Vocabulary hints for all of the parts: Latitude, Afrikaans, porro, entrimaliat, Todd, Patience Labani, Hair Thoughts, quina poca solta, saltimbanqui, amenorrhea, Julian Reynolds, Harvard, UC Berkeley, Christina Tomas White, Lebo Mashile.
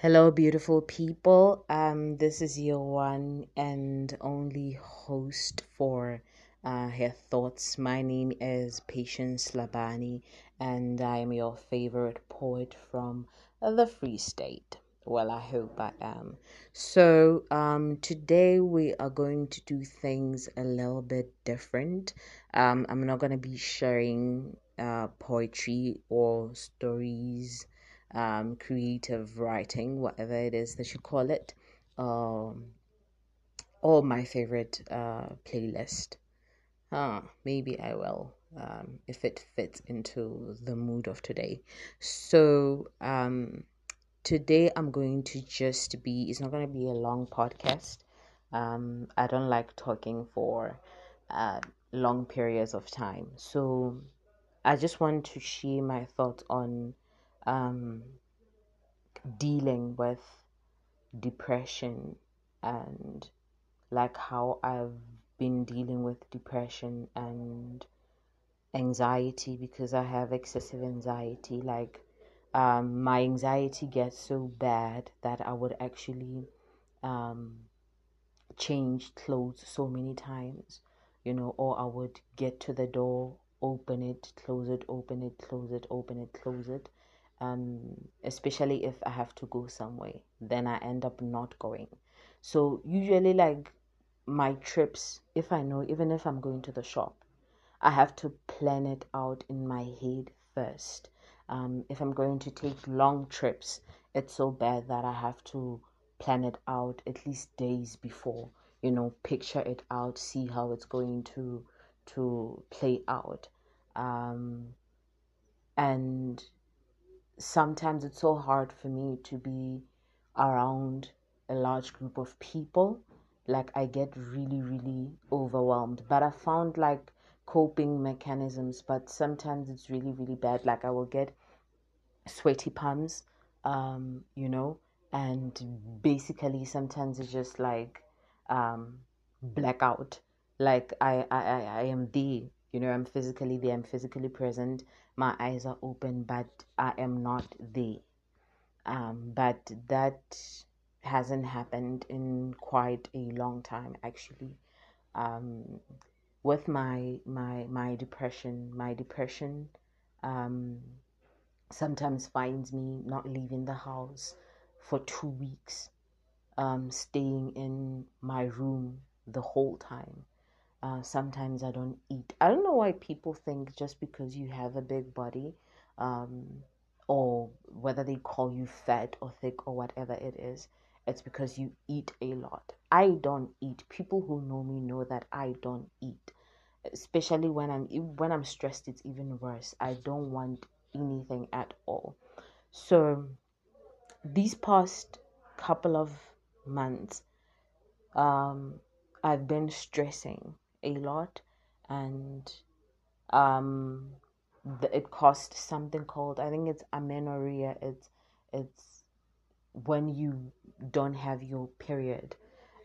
Hello, beautiful people. This is your one and only host for Hair Thoughts. My name is Patience Labani, and I am your favorite poet from the Free State. Well, I hope I am. So today we are going to do things a little bit different. I'm not going to be sharing poetry or stories, creative writing, whatever it is that you call it, or my favorite playlist. Maybe I will, if it fits into the mood of today. So today I'm going to just be, it's not going to be a long podcast. I don't like talking for long periods of time, so I just want to share my thoughts on dealing with depression, and like how I've been dealing with depression and anxiety, because I have excessive anxiety. Like my anxiety gets so bad that I would actually change clothes so many times, you know, or I would get to the door, open it, close it, open it, close it, open it, close it. Especially if I have to go somewhere, then I end up not going. So usually, like my trips, if I know, even if I'm going to the shop, I have to plan it out in my head first. If I'm going to take long trips, it's so bad that I have to plan it out at least days before, you know, picture it out, see how it's going to play out. And sometimes it's so hard for me to be around a large group of people. Like I get really, really overwhelmed. But I found like coping mechanisms, but sometimes it's really, really bad. Like I will get sweaty palms, you know, and basically sometimes it's just like blackout. Like I am there. You know, I'm physically there, I'm physically present, my eyes are open, but I am not there. But that hasn't happened in quite a long time, actually. With my depression, sometimes finds me not leaving the house for 2 weeks, staying in my room the whole time. Sometimes I don't eat. I don't know why people think just because you have a big body, or whether they call you fat or thick or whatever it is, it's because you eat a lot. I don't eat. People who know me know that I don't eat. Especially when I'm stressed, it's even worse. I don't want anything at all. So these past couple of months, I've been stressing a lot, and it caused something called, I think it's amenorrhea. It's when you don't have your period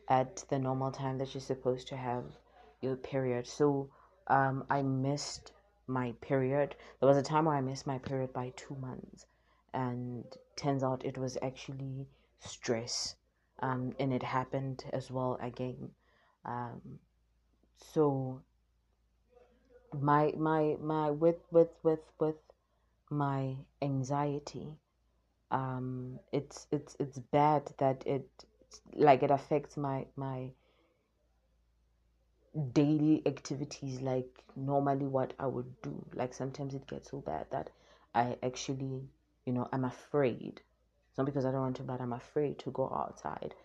at the normal time that you're supposed to have your period. So I missed my period. There was a time where I missed my period by 2 months, and turns out it was actually stress, and it happened as well again. So my with my anxiety, it's bad that it affects my daily activities, like normally what I would do. Like sometimes it gets so bad that I actually, you know, I'm afraid. It's not because I don't want to, but I'm afraid to go outside.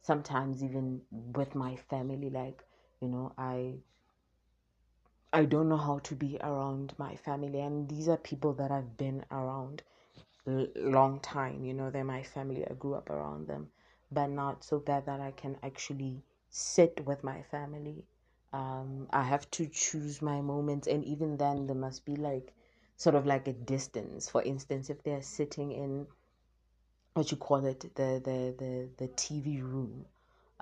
Sometimes even with my family, like, you know, I don't know how to be around my family. And these are people that I've been around a long time. You know, they're my family. I grew up around them. But not so bad that I can actually sit with my family. I have to choose my moments. And even then, there must be like sort of like a distance. For instance, if they're sitting in what you call it, the TV room,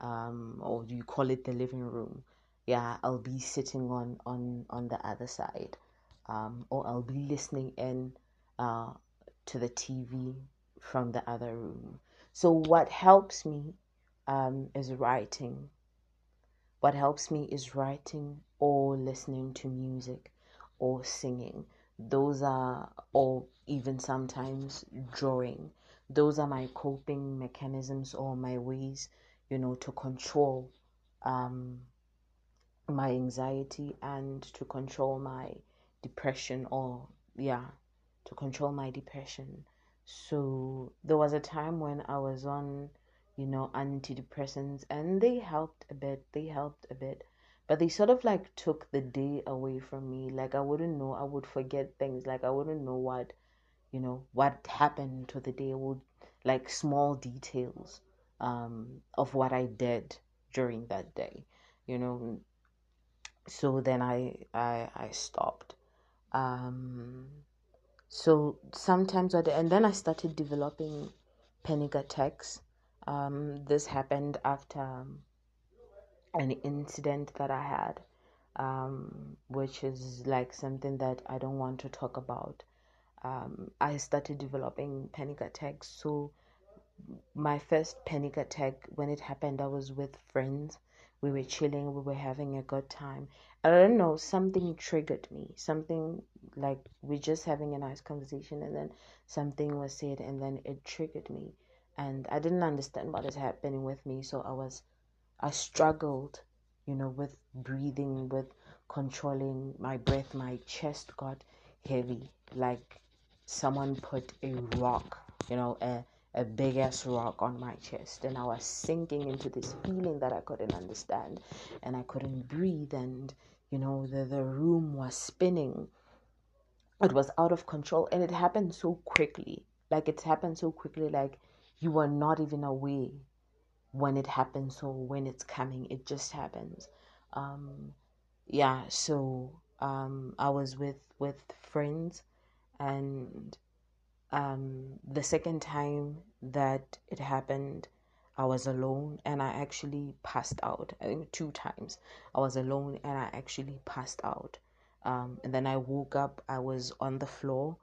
or do you call it the living room? Yeah, I'll be sitting on the other side, or I'll be listening in to the TV from the other room. So what helps me is writing. What helps me is writing or listening to music or singing. Those are, or even sometimes drawing. Those are my coping mechanisms or my ways, to control my anxiety and to control my depression So there was a time when I was on, antidepressants, and they helped a bit, but they sort of like took the day away from me. Like I wouldn't know, I would forget things. Like I wouldn't know what happened to the day. I would like small details of what I did during that day, So then I stopped. So sometimes and then I started developing panic attacks. This happened after an incident that I had, which is like something that I don't want to talk about. I started developing panic attacks. So my first panic attack, when it happened, I was with friends. We were chilling, we were having a good time. I don't know, something triggered me. Something like we're just having a nice conversation, and then something was said, and then it triggered me. And I didn't understand what is happening with me. So I struggled, with breathing, with controlling my breath. My chest got heavy, like someone put a rock, a big ass rock on my chest, and I was sinking into this feeling that I couldn't understand, and I couldn't breathe, and the room was spinning. It was out of control, and it happened so quickly. Like you were not even aware when it happens or when it's coming. It just happens. I was with friends, and the second time that it happened, I was alone, and I actually passed out. I think 2 times I was alone, and I actually passed out. And then I woke up, I was on the floor.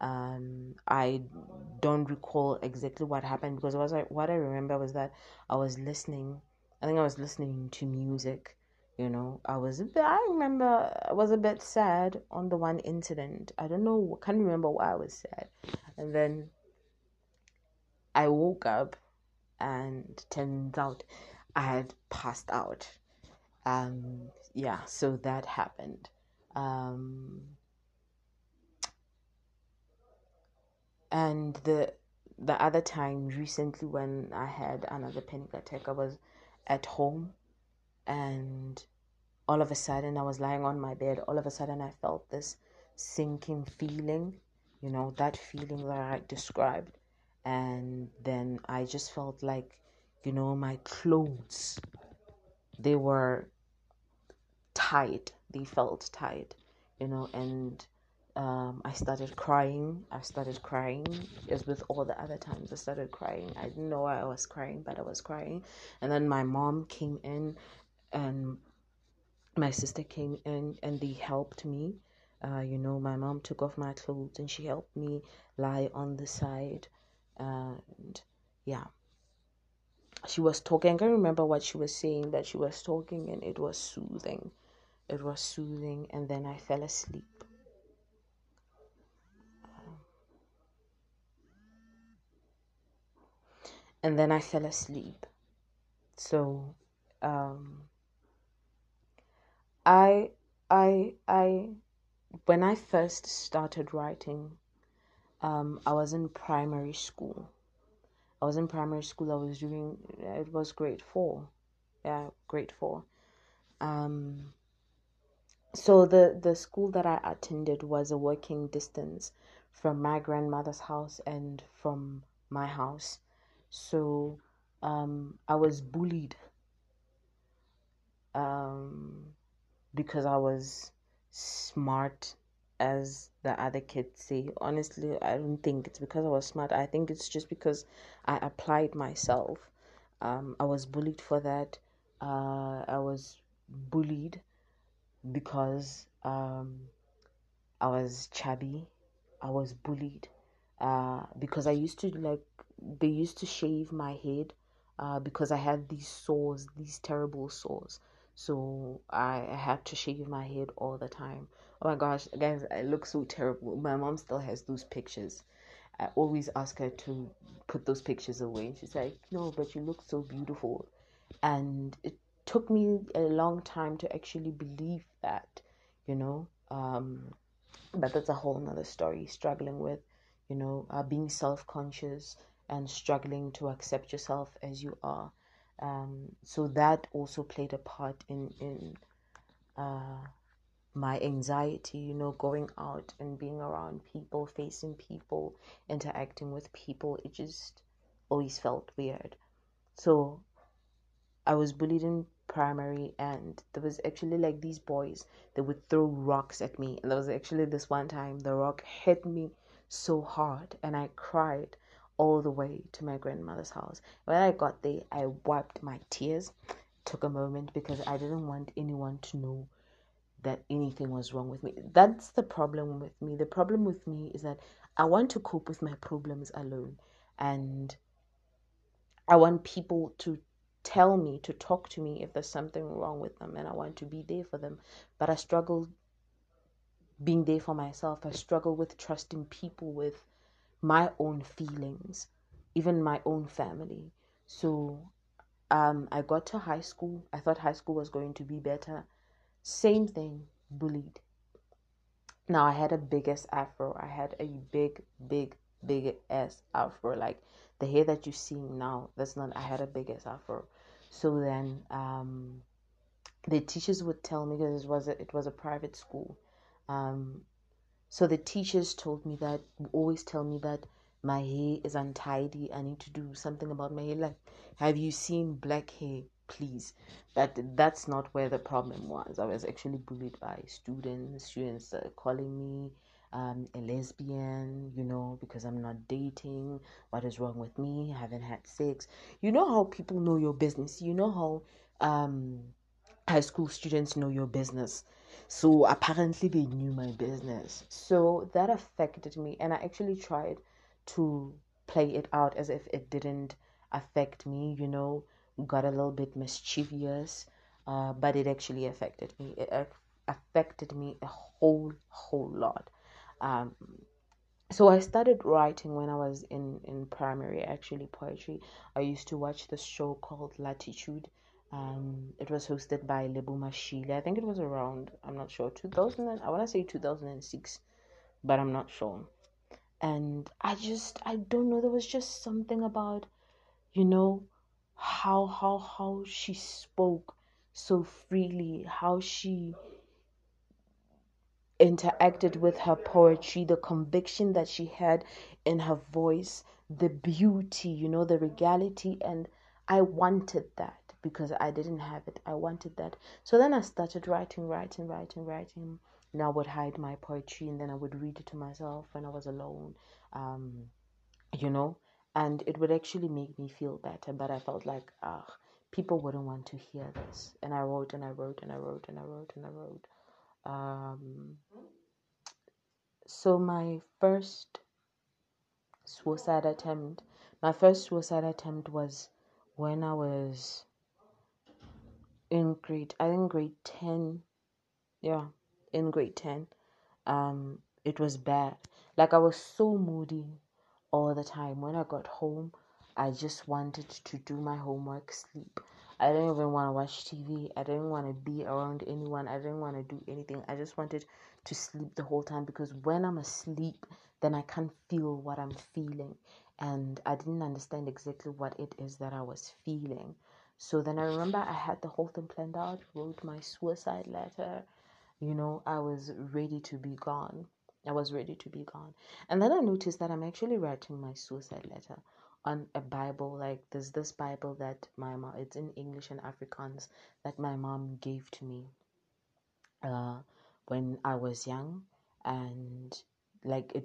I don't recall exactly what happened, because what I remember was that I was listening to music. I remember I was a bit sad on the one incident. I don't know, can't remember why I was sad. And then I woke up, and turns out I had passed out. So that happened. And the other time recently, when I had another panic attack, I was at home, and all of a sudden I was lying on my bed. All of a sudden I felt this sinking feeling, that feeling that I described. And then I just felt like, my clothes, they were tight. They felt tight, and I started crying, as with all the other times. I started crying. I didn't know why I was crying, but I was crying. And then my mom came in, and my sister came in, and they helped me. My mom took off my clothes, and she helped me lie on the side. And she was talking. I can't remember what she was saying, but she was talking, and it was soothing. And then I fell asleep. So, when I first started writing, I was in primary school. It was grade 4. Yeah, grade 4. So the school that I attended was a walking distance from my grandmother's house and from my house. So, I was bullied, because I was smart, as the other kids say. Honestly, I don't think it's because I was smart. I think it's just because I applied myself. I was bullied for that. I was bullied because, I was chubby. I was bullied, because I used to like they used to shave my head because I had these sores, these terrible sores. So I had to shave my head all the time. Oh my gosh, guys, I look so terrible. My mom still has those pictures. I always ask her to put those pictures away. And she's like, no, but you look so beautiful. And it took me a long time to actually believe that, you know. But that's a whole nother story, struggling with, you know, being self-conscious and struggling to accept yourself as you are. So that also played a part in my anxiety, you know, going out and being around people, facing people, interacting with people. It just always felt weird. So I was bullied in primary, and there was actually like these boys, they would throw rocks at me. And there was actually this one time the rock hit me so hard and I cried all the way to my grandmother's house. When I got there, I wiped my tears. It took a moment because I didn't want anyone to know that anything was wrong with me. That's the problem with me. The problem with me is that I want to cope with my problems alone, and I want people to tell me, to talk to me if there's something wrong with them, and I want to be there for them. But I struggle being there for myself. I struggle with trusting people with my own feelings, even my own family. So I got to high school. I thought high school was going to be better. Same thing, bullied. Now I had a big ass afro. I had a big ass afro. Like the hair that you're seeing now, that's not, I had a big ass afro. So then the teachers would tell me, because it was a private school, so the teachers always tell me that my hair is untidy. I need to do something about my hair. Like, have you seen black hair, please? That's not where the problem was. I was actually bullied by students. Students calling me a lesbian, you know, because I'm not dating. What is wrong with me? I haven't had sex. You know how people know your business. You know how high school students know your business. So apparently they knew my business. So that affected me, and I actually tried to play it out as if it didn't affect me, you know, got a little bit mischievous, but it actually affected me. It affected me a whole lot. So I started writing when I was in primary, actually, poetry. I used to watch this show called Latitude. It was hosted by Lebo Mashile. I think it was around, I'm not sure, 2006, but I'm not sure. And I don't know, there was just something about, you know, how she spoke so freely, how she interacted with her poetry, the conviction that she had in her voice, the beauty, you know, the regality. And I wanted that, because I didn't have it. I wanted that. So then I started writing. And I would hide my poetry, and then I would read it to myself when I was alone, you know. And it would actually make me feel better. But I felt like, people wouldn't want to hear this. And I wrote, and I wrote. So my first suicide attempt was when I was in grade 10. It was bad. Like, I was so moody all the time. When I got home, I just wanted to do my homework, sleep. I didn't even want to watch TV. I didn't want to be around anyone. I didn't want to do anything. I just wanted to sleep the whole time, because when I'm asleep, then I can't feel what I'm feeling. And I didn't understand exactly what it is that I was feeling. So then I remember I had the whole thing planned out, wrote my suicide letter. You know, I was ready to be gone. And then I noticed that I'm actually writing my suicide letter on a Bible. Like, there's this Bible that my mom, it's in English and Afrikaans, that my mom gave to me when I was young. And like, I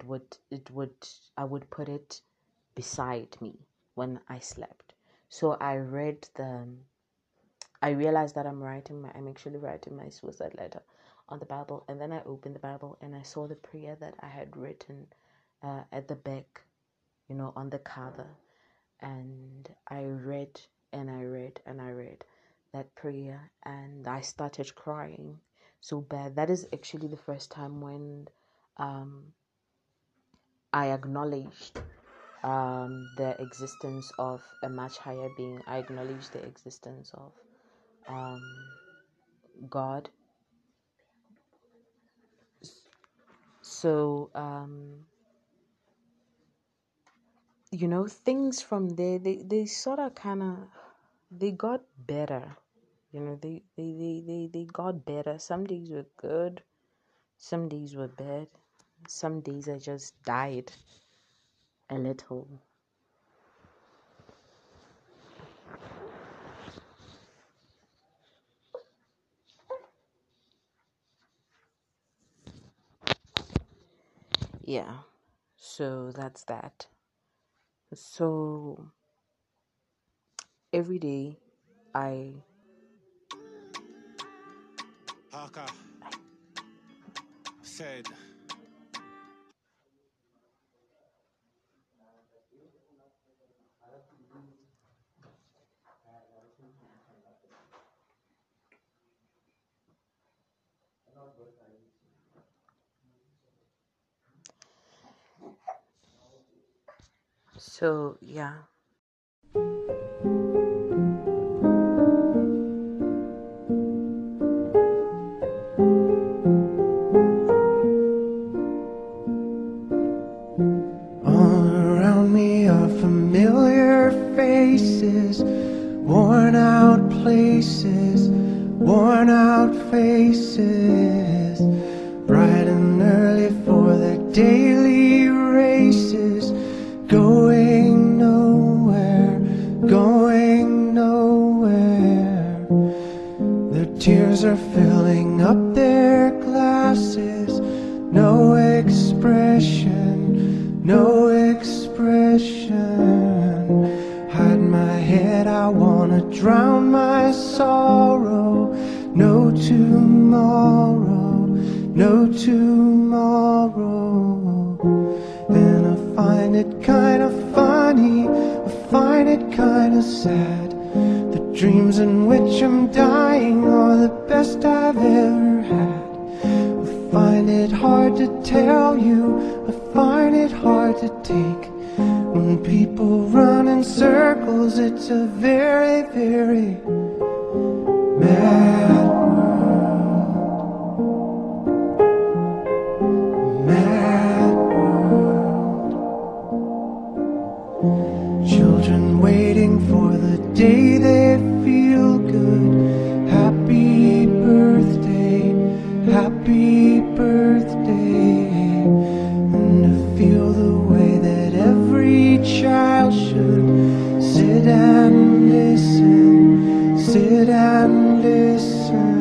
would put it beside me when I slept. So I realized that I'm actually writing my suicide letter on the Bible. And then I opened the Bible and I saw the prayer that I had written at the back, you know, on the cover. And I read and I read and I read that prayer, and I started crying so bad. That is actually the first time when I acknowledged the existence of a much higher being. I acknowledged the existence of God. So, things from there, they sort of kind of, they got better. They got better. Some days were good. Some days were bad. Some days I just died a little. Yeah, so that's that. So every day So, yeah. All around me are familiar faces, worn out places, worn out faces, bright and early for the daily races. Going nowhere, going nowhere. Their tears are filling up their glasses. No expression, no expression. Hide my head, I wanna drown my sorrow. No tomorrow, no tomorrow. And I find it kind of funny, I find it kind of sad. The dreams in which I'm dying are the best I've ever had. I find it hard to tell you, I find it hard to take. When people run in circles, it's a very, very mad world. Mad. Children waiting for the day they feel good. Happy birthday, happy birthday. And to feel the way that every child should. Sit and listen, sit and listen.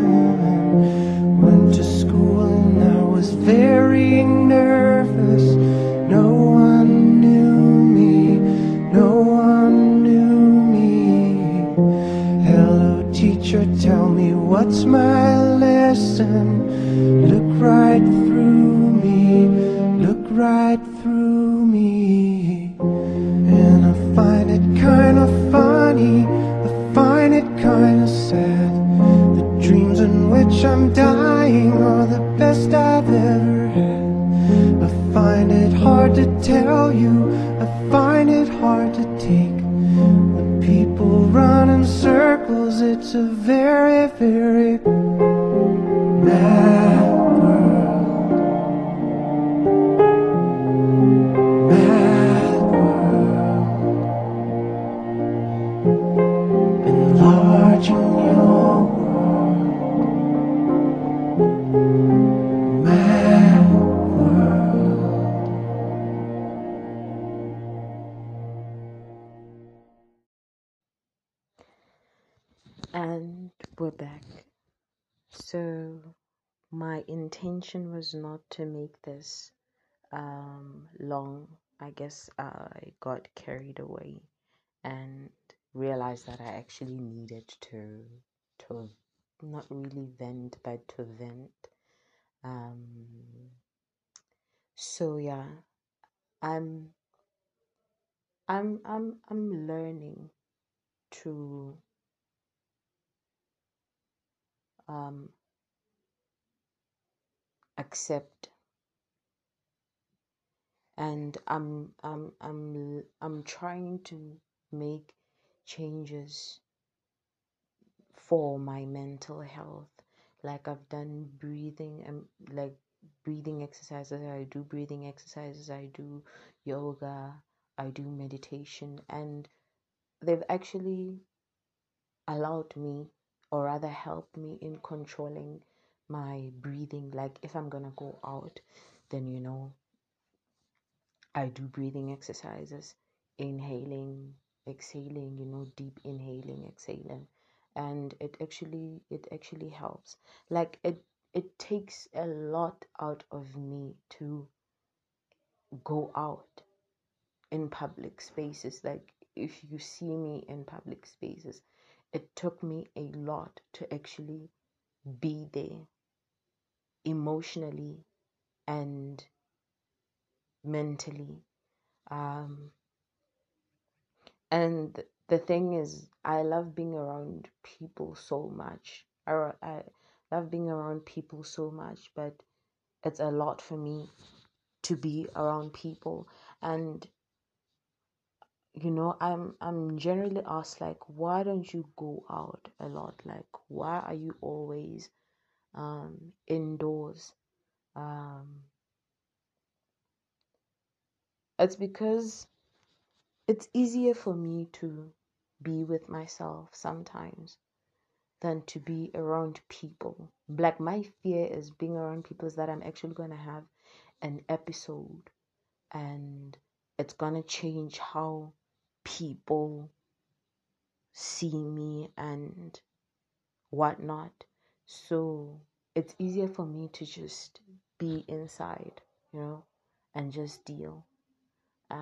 Went to school and I was very nervous. No one knew. No one knew me. Hello teacher, tell me what's my lesson. Look right through me, look right through me. And I find it kind of funny, I find it kind of sad. The dreams in which I'm dying are the best I've ever had. I find it hard to tell you, I find it hard to take. When people run in circles, it's a very, very mad world. Mad world. Enlarging your world. Mad. And we're back. So my intention was not to make this long. I guess I got carried away and realized that I actually needed to not really vent, but to vent. So yeah, I'm learning to accept, and I'm trying to make changes for my mental health. Like I've done breathing and like breathing exercises. I do breathing exercises. I do yoga. I do meditation, and they've actually allowed me, or rather helped me in controlling my breathing. Like if I'm gonna go out, then I do breathing exercises, inhaling, exhaling, deep inhaling, exhaling, and it actually helps. Like it takes a lot out of me to go out in public spaces. Like if you see me in public spaces, it took me a lot to actually be there emotionally and mentally. And the thing is, I love being around people so much. I love being around people so much, but it's a lot for me to be around people. And I'm generally asked, like, why don't you go out a lot? Like, why are you always indoors? It's because it's easier for me to be with myself sometimes than to be around people. Like, my fear is being around people is that I'm actually going to have an episode, and it's going to change how people see me and whatnot. So it's easier for me to just be inside, and just deal. But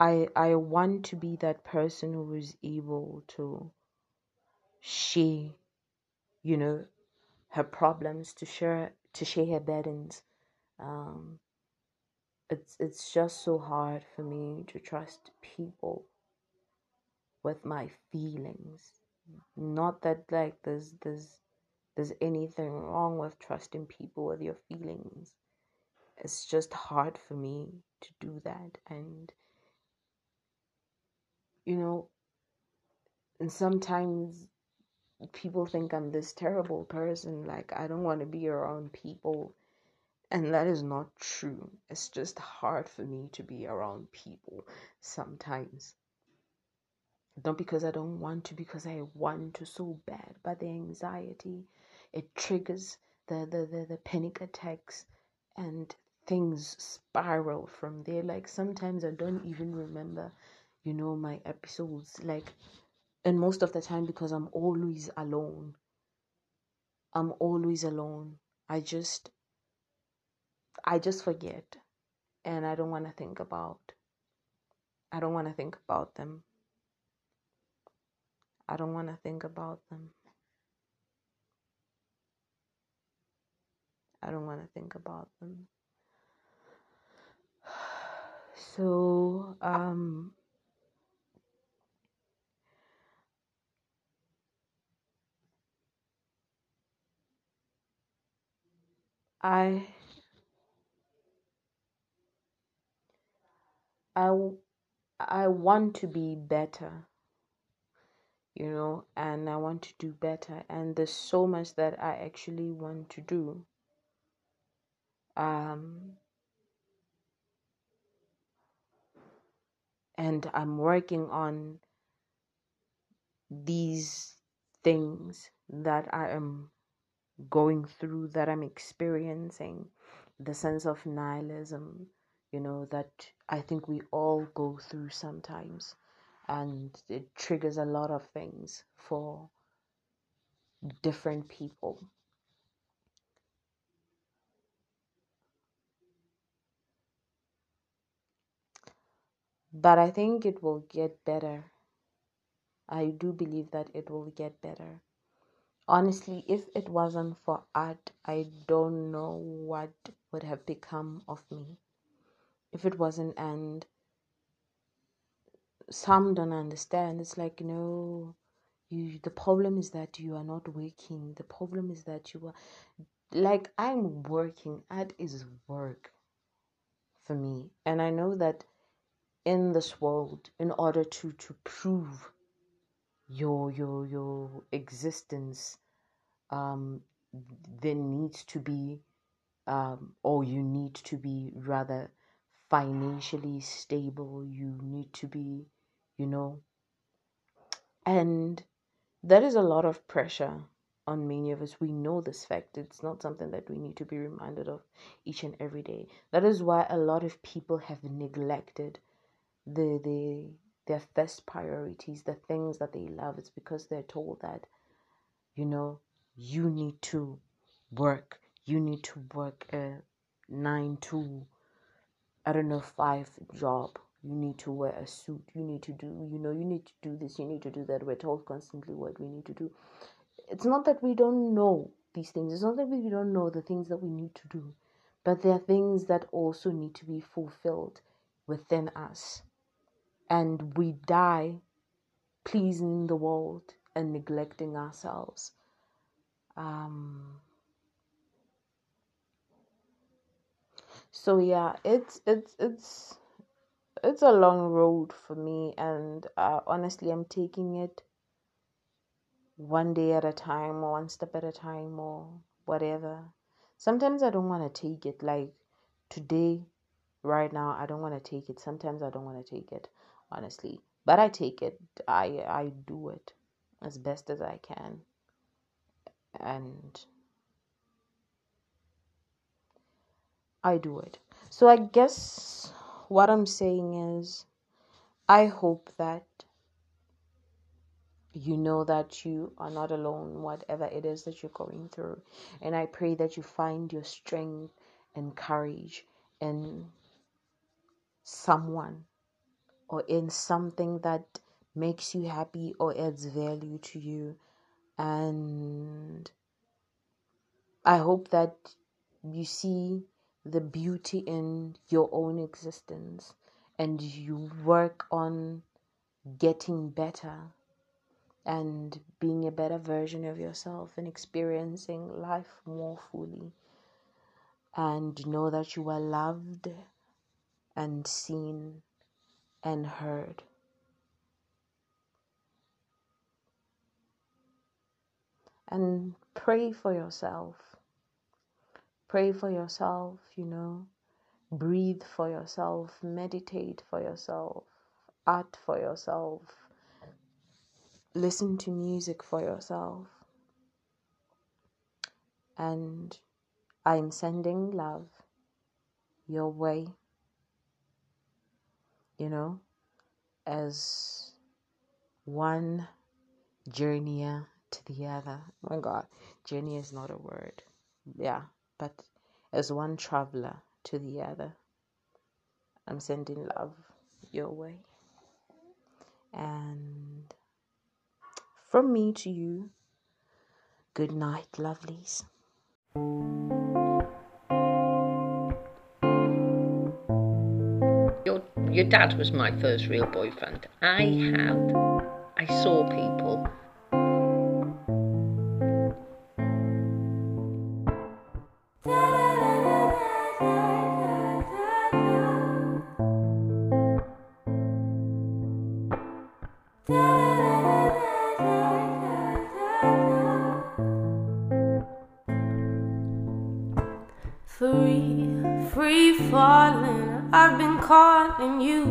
I want to be that person who is able to share, her problems, to share her burdens. It's just so hard for me to trust people with my feelings. Not that like there's anything wrong with trusting people with your feelings. It's just hard for me to do that. And and sometimes people think I'm this terrible person, like I don't want to be around people. And that is not true. It's just hard for me to be around people sometimes. Not because I don't want to, because I want to so bad. But the anxiety, it triggers the panic attacks, and things spiral from there. Like sometimes I don't even remember, my episodes. Like, and most of the time, because I'm always alone. I just forget, and I don't want to think about them. So, I want to be better, and I want to do better. And there's so much that I actually want to do. And I'm working on these things that I am going through, that I'm experiencing, the sense of nihilism, that I think we all go through sometimes, and it triggers a lot of things for different people. But I think it will get better. I do believe that it will get better. Honestly, if it wasn't for art, I don't know what would have become of me. if it wasn't. And some don't understand. It's like, no, the problem is that you are not working. The problem is that you are, like, I'm working. That is work for me. And I know that in this world, in order to prove your existence, there needs to be, or you need to be rather financially stable. You need to be, and there is a lot of pressure on many of us. We know this fact. It's not something that we need to be reminded of each and every day. That is why a lot of people have neglected their first priorities, the things that they love. It's because they're told that, you need to work. You need to work a 9 to 5 job. You need to wear a suit. You need to do, you need to do this. You need to do that. We're told constantly what we need to do. It's not that we don't know these things. It's not that we don't know the things that we need to do. But there are things that also need to be fulfilled within us. And we die pleasing the world and neglecting ourselves. So yeah, it's a long road for me, and honestly, I'm taking it one day at a time, or one step at a time, or whatever. Sometimes I don't want to take it, like today, right now, I don't want to take it. Sometimes I don't want to take it, honestly, but I take it. I do it as best as I can. And I do it. So I guess what I'm saying is, I hope that you know that you are not alone, whatever it is that you're going through. And I pray that you find your strength and courage in someone or in something that makes you happy or adds value to you. And I hope that you see the beauty in your own existence and you work on getting better and being a better version of yourself and experiencing life more fully. And know that you are loved and seen and heard. And pray for yourself. Pray for yourself, Breathe for yourself. Meditate for yourself. Art for yourself. Listen to music for yourself. And I'm sending love your way. As one journeyer to the other. Oh my God, journey is not a word. Yeah, but as one traveler to the other, I'm sending love your way. And from me to you, good night, lovelies. Your dad was my first real boyfriend. I saw people. I've been calling you,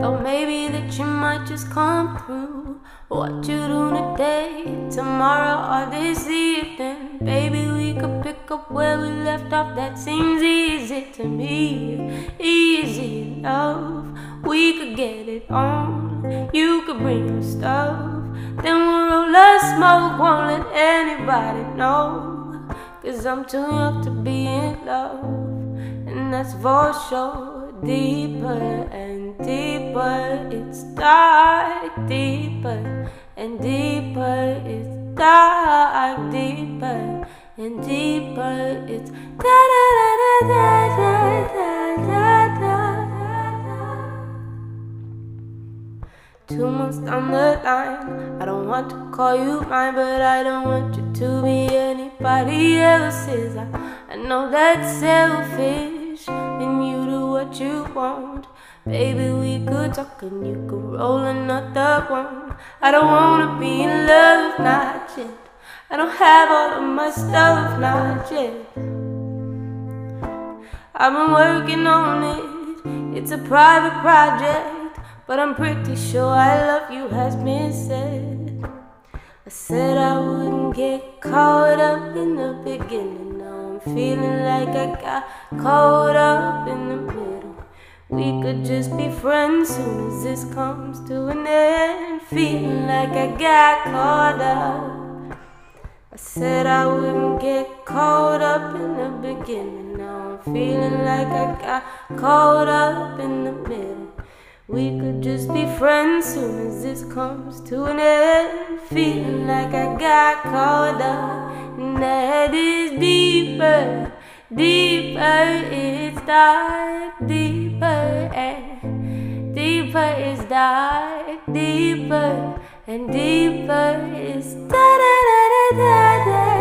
thought maybe that you might just come through. What you do today, tomorrow or this evening, baby, we could pick up where we left off. That seems easy to me, easy enough. We could get it on, you could bring your stuff, then we'll roll a smoke, won't let anybody know, 'cause I'm too young to be in love. And that's for sure. Deeper and deeper it's dark. Deeper and deeper it's dark. Deeper and deeper it's da da da da da da da da. 2 months down the line. I don't want to call you mine, but I don't want you to be anybody else's. I know that's selfish, and you do what you want. Baby, we could talk and you could roll another one. I don't wanna be in love, not yet. I don't have all of my stuff, not yet. I've been working on it, it's a private project, but I'm pretty sure I love you has been said. I said I wouldn't get caught up in the beginning. Now I'm feeling like I got caught up in the middle. We could just be friends soon as this comes to an end. Feeling like I got caught up. I said I wouldn't get caught up in the beginning. Now I'm feeling like I got caught up in the middle. We could just be friends soon as this comes to an end. Feeling like I got caught up, and that is deeper, deeper. It's dark, deeper and deeper is dark, deeper and deeper is da da da da da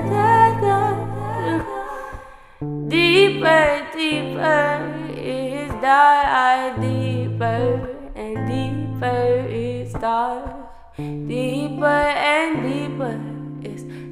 da da. Deeper, deeper is dark, deeper. Deeper and deeper is dark. Deeper and deeper is